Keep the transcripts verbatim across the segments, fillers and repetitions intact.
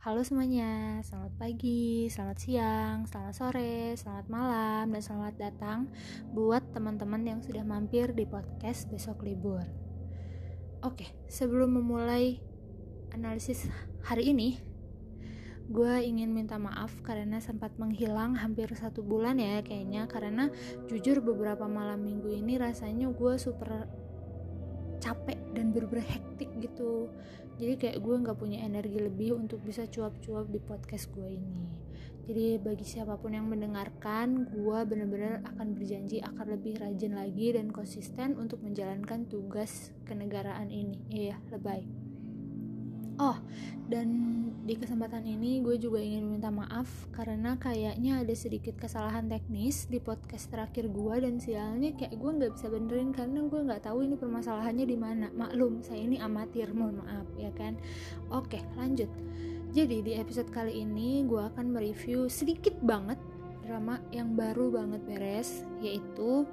Halo semuanya, selamat pagi, selamat siang, selamat sore, selamat malam, dan selamat datang buat teman-teman yang sudah mampir di podcast Besok Libur. Oke, sebelum memulai analisis hari ini, gue ingin minta maaf karena sempat menghilang hampir satu bulan ya kayaknya. Karena jujur beberapa malam minggu ini rasanya gue super capek dan bener-bener hektik gitu. Jadi kayak gue gak punya energi lebih untuk bisa cuap-cuap di podcast gue ini. Jadi bagi siapapun yang mendengarkan, gue benar-benar akan berjanji akan lebih rajin lagi dan konsisten untuk menjalankan tugas kenegaraan ini. Iya, lebay. Oh, dan di kesempatan ini gue juga ingin minta maaf karena kayaknya ada sedikit kesalahan teknis di podcast terakhir gue, dan sialnya kayak gue nggak bisa benerin karena gue nggak tahu ini permasalahannya di mana. Maklum, saya ini amatir, mohon maaf ya kan. Oke, lanjut. Jadi di episode kali ini gue akan mereview sedikit banget drama yang baru banget beres, yaitu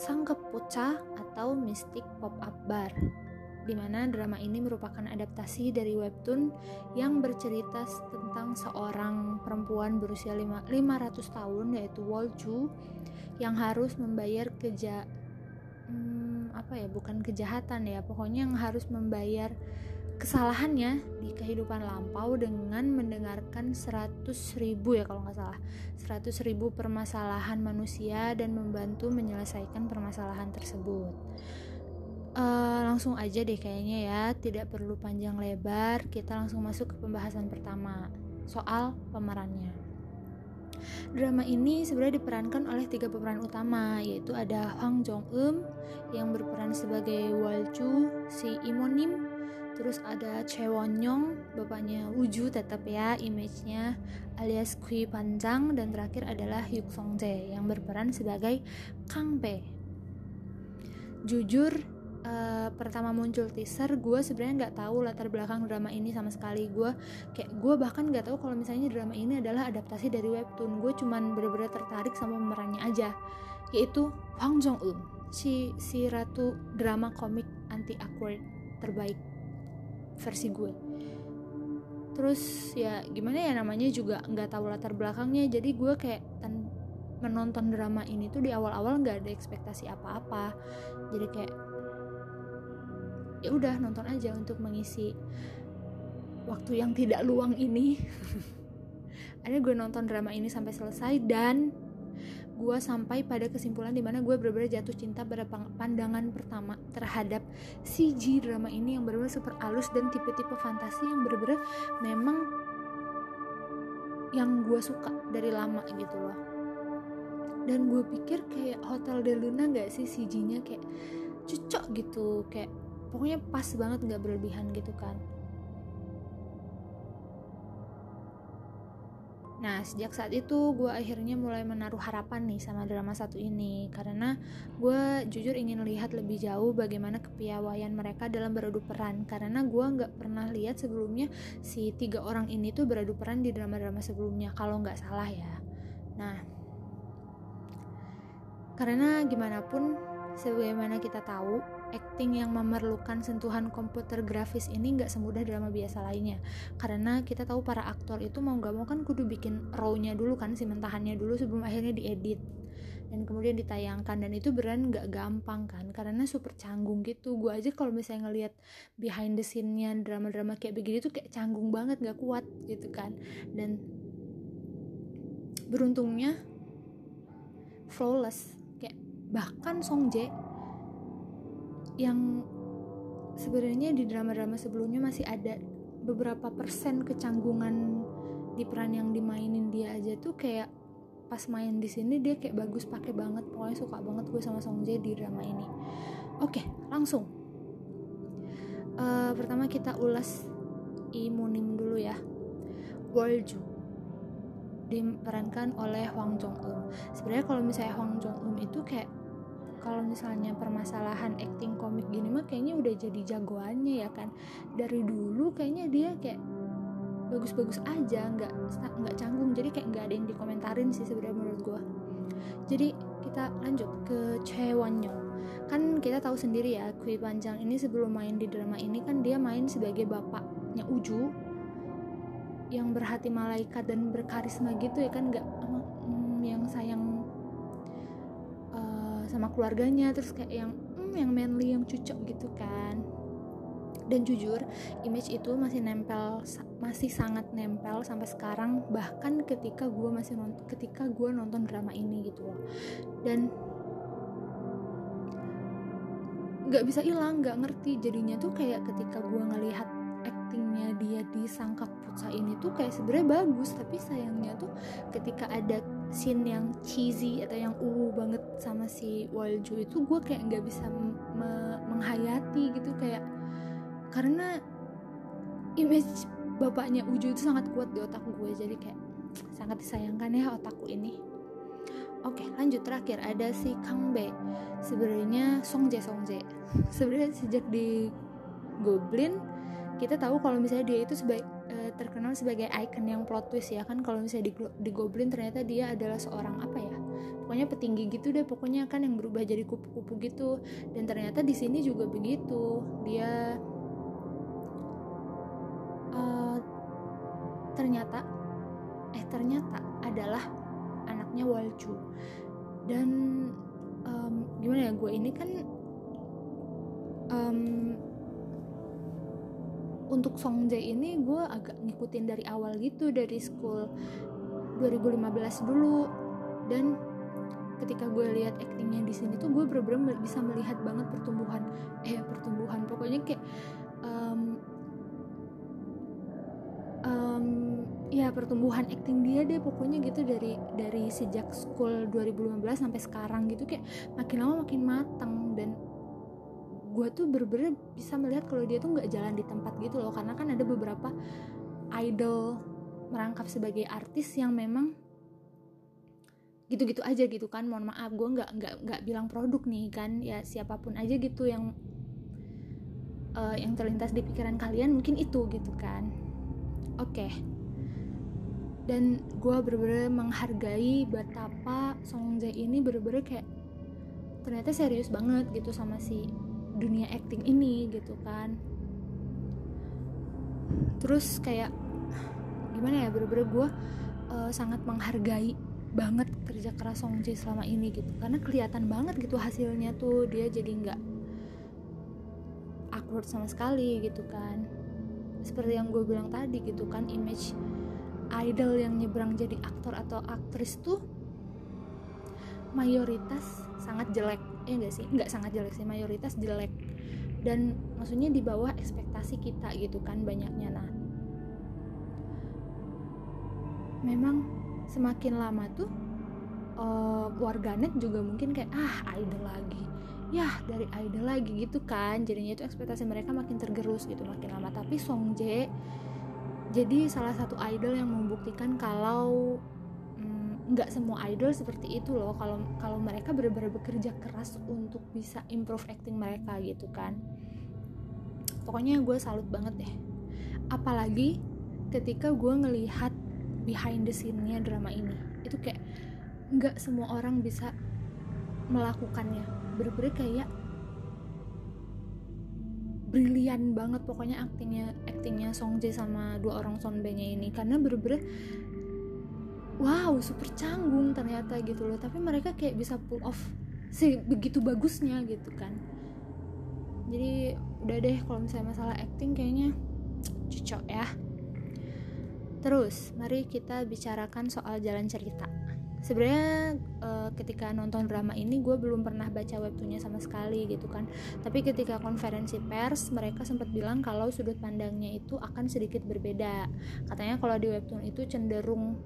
Ssanggapne Pocha atau Mystic Pop-up Bar, di mana drama ini merupakan adaptasi dari webtoon yang bercerita tentang seorang perempuan berusia lima ratus tahun, yaitu Wol-ju, yang harus membayar keja hmm, apa ya bukan kejahatan ya pokoknya yang harus membayar kesalahannya di kehidupan lampau dengan mendengarkan seratus ribu ya kalau nggak salah seratus ribu permasalahan manusia dan membantu menyelesaikan permasalahan tersebut. Uh, langsung aja deh kayaknya ya, tidak perlu panjang lebar, kita langsung masuk ke pembahasan pertama soal pemerannya. Drama ini sebenarnya diperankan oleh tiga pemeran utama, yaitu ada Hwang Jung-eum yang berperan sebagai Wol-ju, si Imonim, terus ada Choi Won-young, bapaknya Woo-ju tetap ya image-nya, alias Gwi Banjang, dan terakhir adalah Yook Sungjae yang berperan sebagai Kang-bae. Jujur, Uh, pertama muncul teaser, gue sebenarnya nggak tahu latar belakang drama ini sama sekali. Gue kayak gue bahkan nggak tahu kalau misalnya drama ini adalah adaptasi dari webtoon. Gue cuman bener-bener tertarik sama pemerannya aja, yaitu Hwang Jung-eum, si si ratu drama komik anti awkward terbaik versi gue. Terus ya gimana ya, namanya juga nggak tahu latar belakangnya, jadi gue kayak ten- menonton drama ini tuh di awal-awal nggak ada ekspektasi apa-apa, jadi kayak ya udah nonton aja untuk mengisi waktu yang tidak luang ini. Akhirnya gue nonton drama ini sampai selesai dan gue sampai pada kesimpulan dimana gue benar-benar jatuh cinta pada pandangan pertama terhadap C G drama ini yang benar-benar super halus dan tipe-tipe fantasi yang benar-benar memang yang gue suka dari lama gitu loh. Dan gue pikir kayak Hotel Del Luna nggak sih C G-nya, kayak cocok gitu, kayak pokoknya pas banget, gak berlebihan gitu kan. Nah, sejak saat itu gue akhirnya mulai menaruh harapan nih sama drama satu ini, karena gue jujur ingin lihat lebih jauh bagaimana kepiawaian mereka dalam beradu peran, karena gue gak pernah lihat sebelumnya si tiga orang ini tuh beradu peran di drama-drama sebelumnya kalau gak salah ya. Nah, karena gimana pun sebagaimana kita tahu, acting yang memerlukan sentuhan komputer grafis ini gak semudah drama biasa lainnya, karena kita tahu para aktor itu mau gak mau kan kudu bikin raw-nya dulu kan, si mentahannya dulu sebelum akhirnya diedit dan kemudian ditayangkan, dan itu beneran gak gampang kan karena super canggung gitu. Gue aja kalau misalnya ngelihat behind the scene-nya drama-drama kayak begini tuh kayak canggung banget, gak kuat gitu kan. Dan beruntungnya flawless, kayak bahkan Sungjae yang sebenarnya di drama-drama sebelumnya masih ada beberapa persen kecanggungan di peran yang dimainin, dia aja tuh kayak pas main di sini dia kayak bagus, pakai banget, pokoknya suka banget gue sama Sungjae di drama ini. Oke, langsung uh, pertama kita ulas Imonim dulu ya. Wol-ju diperankan oleh Hwang Jung-eum. Sebenarnya kalau misalnya Hwang Jung-eum itu kayak kalau misalnya permasalahan acting komik gini mah kayaknya udah jadi jagoannya ya kan. Dari dulu kayaknya dia kayak bagus-bagus aja, nggak nggak canggung, jadi kayak nggak ada yang dikomentarin sih sebenarnya menurut gue. Jadi kita lanjut ke Choi Won-young. Kan kita tahu sendiri ya, Gwi Banjang ini sebelum main di drama ini kan dia main sebagai bapaknya Woo-ju yang berhati malaikat dan berkarisma gitu ya kan, nggak mm, yang sayang uh, sama keluarganya, terus kayak yang mm, yang manly, yang cucok gitu kan. Dan jujur image itu masih nempel, masih sangat nempel sampai sekarang, bahkan ketika gue masih nont- ketika gue nonton drama ini gitu loh. Dan nggak bisa hilang, nggak ngerti jadinya tuh kayak ketika gue ngelihat actingnya dia di Ssanggapne Pocha ini tuh kayak sebenarnya bagus, tapi sayangnya tuh ketika ada scene yang cheesy atau yang uwu banget sama si Wol-ju itu gue kayak nggak bisa me- menghayati gitu, kayak karena image bapaknya Uju itu sangat kuat di otak gue, jadi kayak sangat disayangkan ya otakku ini. Oke, lanjut terakhir ada si Kang-bae, sebenarnya Sungjae Sungjae. Sebenarnya sejak di Goblin kita tahu kalau misalnya dia itu sebaik, eh, terkenal sebagai icon yang plot twist ya kan. Kalau misalnya di, di Goblin ternyata dia adalah seorang apa ya? Pokoknya petinggi gitu deh, pokoknya kan yang berubah jadi kupu-kupu gitu. Dan ternyata di sini juga begitu. Dia Uh, ternyata eh ternyata adalah anaknya Wol-ju. Dan um, gimana ya, gue ini kan um, untuk Sungjae ini gue agak ngikutin dari awal gitu, dari School dua ribu lima belas dulu. Dan ketika gue lihat actingnya di sini tuh gue bener-bener bisa melihat banget pertumbuhan eh pertumbuhan pokoknya kayak um, Um, ya pertumbuhan acting dia deh pokoknya gitu, dari dari sejak School dua ribu lima belas sampai sekarang gitu, kayak makin lama makin matang. Dan gue tuh bener-bener bisa melihat kalau dia tuh nggak jalan di tempat gitu loh, karena kan ada beberapa idol merangkap sebagai artis yang memang gitu-gitu aja gitu kan. Mohon maaf, gue nggak nggak nggak bilang produk nih kan, ya siapapun aja gitu yang uh, yang terlintas di pikiran kalian mungkin itu gitu kan. Oke, okay. Dan gue bener-bener menghargai betapa Sungjae ini bener-bener kayak ternyata serius banget gitu sama si dunia acting ini gitu kan. Terus kayak gimana ya, bener-bener gue uh, sangat menghargai banget kerja keras Sungjae selama ini gitu, karena kelihatan banget gitu hasilnya tuh, dia jadi nggak awkward sama sekali gitu kan. Seperti yang gue bilang tadi gitu kan, image idol yang nyebrang jadi aktor atau aktris tuh mayoritas sangat jelek ya nggak sih nggak sangat jelek sih mayoritas jelek, dan maksudnya di bawah ekspektasi kita gitu kan banyaknya. Nah memang semakin lama tuh uh, warganet juga mungkin kayak ah idol lagi ya dari idol lagi gitu kan, jadinya itu ekspektasi mereka makin tergerus gitu makin lama. Tapi Sungjae jadi salah satu idol yang membuktikan kalau nggak mm, semua idol seperti itu loh, kalau kalau mereka benar-benar bekerja keras untuk bisa improve acting mereka gitu kan. Pokoknya gue salut banget deh, apalagi ketika gue ngelihat behind the scene-nya drama ini, itu kayak nggak semua orang bisa melakukannya, bener-bener kayak brilian banget pokoknya aktingnya aktingnya Sungjae sama dua orang Sonbae-nya ini, karena bener-bener wow super canggung ternyata gitu loh, tapi mereka kayak bisa pull off sebegitu bagusnya gitu kan. Jadi udah deh, kalau misalnya masalah acting kayaknya cocok ya. Terus mari kita bicarakan soal jalan cerita. Sebenarnya uh, ketika nonton drama ini gue belum pernah baca webtoonnya sama sekali gitu kan, tapi ketika konferensi pers mereka sempat bilang kalau sudut pandangnya itu akan sedikit berbeda. Katanya kalau di webtoon itu cenderung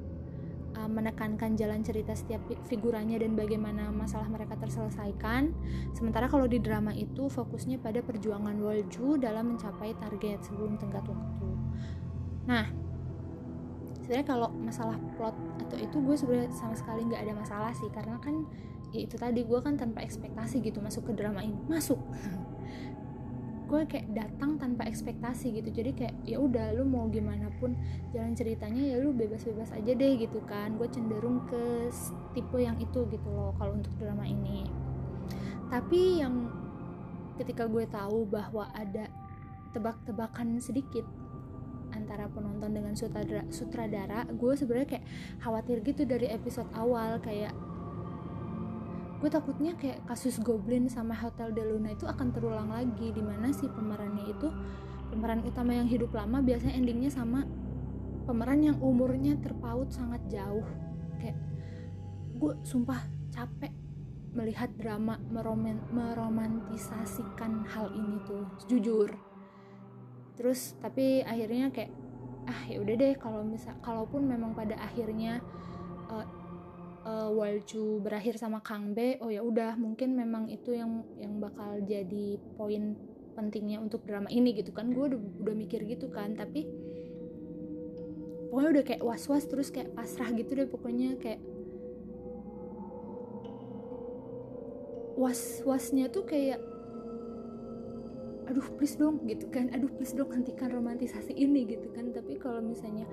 uh, menekankan jalan cerita setiap figurannya dan bagaimana masalah mereka terselesaikan, sementara kalau di drama itu fokusnya pada perjuangan Wol-ju dalam mencapai target sebelum tenggat waktu. Nah sebenarnya kalau masalah plot atau itu gue sebenarnya sama sekali nggak ada masalah sih, karena kan ya itu tadi, gue kan tanpa ekspektasi gitu masuk ke drama ini, masuk gue kayak datang tanpa ekspektasi gitu, jadi kayak ya udah lu mau gimana pun jalan ceritanya ya lu bebas-bebas aja deh gitu kan. Gue cenderung ke tipe yang itu gitu loh kalau untuk drama ini. Tapi yang ketika gue tahu bahwa ada tebak-tebakan sedikit antara penonton dengan sutradara, sutradara gue sebenarnya kayak khawatir gitu dari episode awal, kayak gue takutnya kayak kasus Goblin sama Hotel Del Luna itu akan terulang lagi, dimana si pemerannya itu pemeran utama yang hidup lama biasanya endingnya sama pemeran yang umurnya terpaut sangat jauh. Kayak gue sumpah capek melihat drama meroman, meromantisasikan hal ini tuh, jujur. Terus tapi akhirnya kayak ah ya udah deh, kalau misal kalaupun memang pada akhirnya uh, uh, Wol-ju berakhir sama Kang-bae, oh ya udah, mungkin memang itu yang yang bakal jadi poin pentingnya untuk drama ini gitu kan. Gue udah, udah mikir gitu kan, tapi pokoknya udah kayak was-was terus kayak pasrah gitu deh, pokoknya kayak was-wasnya tuh kayak aduh please dong gitu kan, aduh please dong hentikan romantisasi ini gitu kan. Tapi kalau misalnya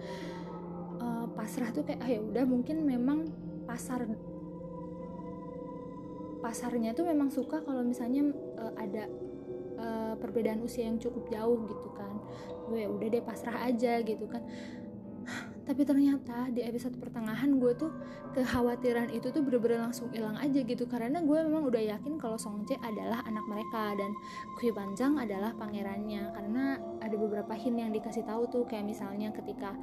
uh, pasrah tuh kayak ah ya udah, mungkin memang pasar pasarnya tuh memang suka kalau misalnya uh, ada uh, perbedaan usia yang cukup jauh gitu kan. Gue ya udah deh pasrah aja gitu kan. Tapi ternyata di episode pertengahan gue tuh kekhawatiran itu tuh bener-bener langsung hilang aja gitu, karena gue memang udah yakin kalau Sungjae adalah anak mereka dan Gwi Banjang adalah pangerannya, karena ada beberapa hint yang dikasih tahu tuh, kayak misalnya ketika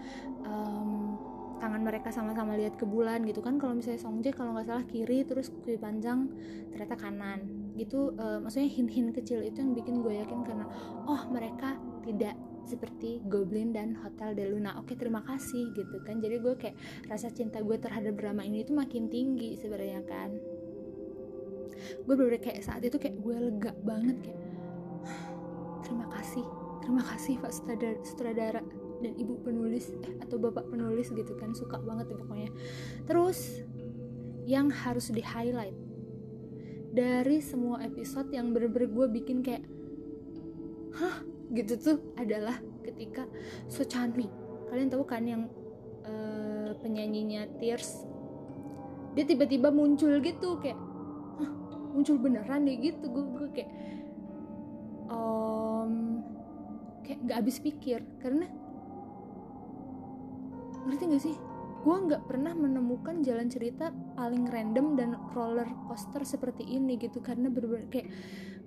um, tangan mereka sama-sama lihat ke bulan gitu kan, kalau misalnya Sungjae kalau nggak salah kiri terus Gwi Banjang ternyata kanan gitu, uh, maksudnya hint-hint kecil itu yang bikin gue yakin karena oh mereka tidak seperti Goblin dan Hotel Del Luna. Oke, terima kasih gitu kan. Jadi gue kayak rasa cinta gue terhadap drama ini tuh makin tinggi sebenarnya kan. Gue bener kayak saat itu kayak gue lega banget, kayak terima kasih, terima kasih Pak sutradara, sutradara dan Ibu penulis eh, atau Bapak penulis gitu kan. Suka banget ya pokoknya. Terus yang harus di highlight dari semua episode yang bener-bener gue bikin kayak hah gitu tuh adalah ketika So Chani. Kalian tahu kan yang uh, penyanyinya Tears, dia tiba-tiba muncul gitu kayak hah, muncul beneran deh gitu. Gue kayak um, kayak nggak habis pikir, karena ngerti nggak sih, gue nggak pernah menemukan jalan cerita paling random dan roller coaster seperti ini gitu, karena bener-bener kayak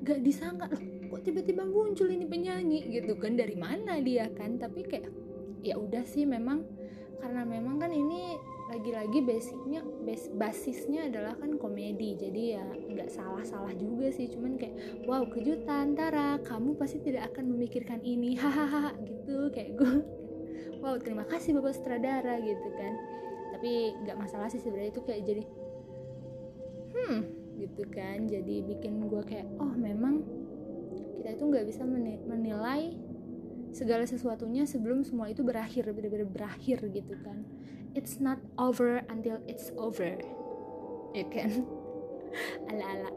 nggak disangka loh kok tiba-tiba muncul ini penyanyi gitu kan, dari mana dia kan. Tapi kayak ya udah sih, memang karena memang kan ini lagi-lagi basicnya bas- basisnya adalah kan komedi, jadi ya nggak salah-salah juga sih, cuman kayak wow kejutan, Tara kamu pasti tidak akan memikirkan ini, hahaha gitu. Kayak gue wow terima kasih Bapak sutradara gitu kan. Tapi nggak masalah sih sebenarnya, itu kayak jadi hmm gitu kan, jadi bikin gue kayak oh memang kita itu nggak bisa menilai segala sesuatunya sebelum semua itu berakhir, benar-benar berakhir gitu kan. It's not over until it's over, ya kan? Ala-ala.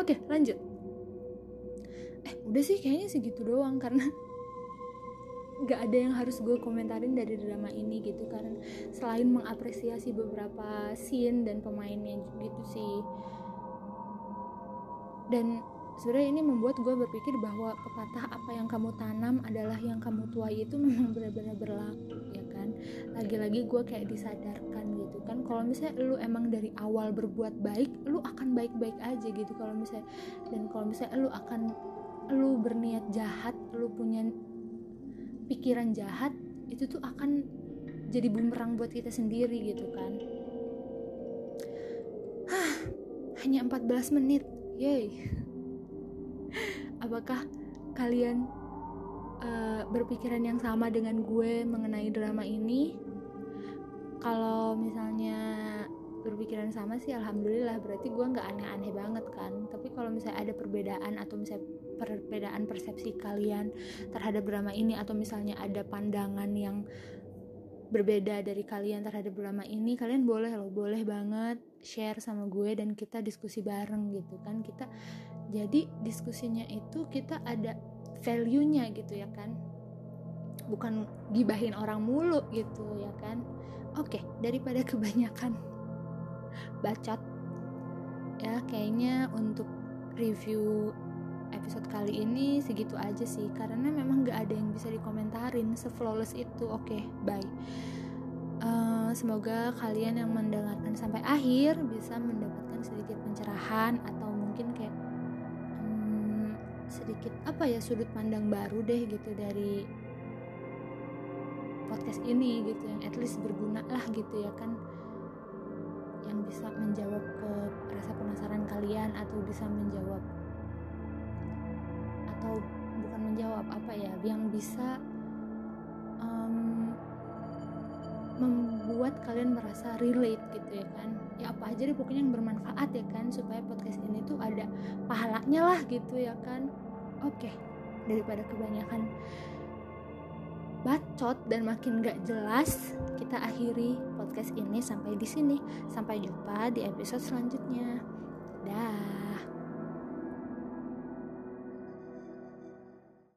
Oke, lanjut. Eh udah sih kayaknya segitu doang, karena nggak ada yang harus gue komentarin dari drama ini gitu, karena selain mengapresiasi beberapa scene dan pemainnya gitu sih. Dan sebenarnya ini membuat gue berpikir bahwa pepatah apa yang kamu tanam adalah yang kamu tuai itu memang benar-benar berlaku ya kan. Lagi-lagi gue kayak disadarkan gitu kan, kalau misalnya lu emang dari awal berbuat baik, lu akan baik-baik aja gitu. Kalau misalnya dan kalau misalnya lu akan lu berniat jahat, lu punya pikiran jahat, itu tuh akan jadi bumerang buat kita sendiri gitu kan. Hah, hanya empat belas menit, yey. Apakah kalian uh, berpikiran yang sama dengan gue mengenai drama ini? Kalau misalnya berpikiran sama sih alhamdulillah, berarti gue gak aneh-aneh banget kan. Tapi kalau misalnya ada perbedaan atau misalnya perbedaan persepsi kalian terhadap drama ini, atau misalnya ada pandangan yang berbeda dari kalian terhadap drama ini, kalian boleh loh, boleh banget share sama gue dan kita diskusi bareng gitu kan. Kita jadi diskusinya itu kita ada value-nya gitu ya kan, bukan gibahin orang mulu gitu ya kan. Oke, daripada kebanyakan bacot ya, kayaknya untuk review episode kali ini segitu aja sih, karena memang gak ada yang bisa dikomentarin se-flawless itu. Oke, okay, bye. Uh, semoga kalian yang mendengarkan sampai akhir bisa mendapatkan sedikit pencerahan atau mungkin kayak hmm, sedikit apa ya, sudut pandang baru deh gitu dari podcast ini gitu, yang at least berguna lah gitu ya kan, yang bisa menjawab ke rasa penasaran kalian atau bisa menjawab atau bukan menjawab apa ya, yang bisa um, membuat kalian merasa relate gitu ya kan, ya apa aja deh pokoknya yang bermanfaat ya kan, supaya podcast ini tuh ada pahalanya lah gitu ya kan. Oke, daripada kebanyakan bacot dan makin gak jelas, kita akhiri podcast ini sampai di sini. Sampai jumpa di episode selanjutnya. Dah.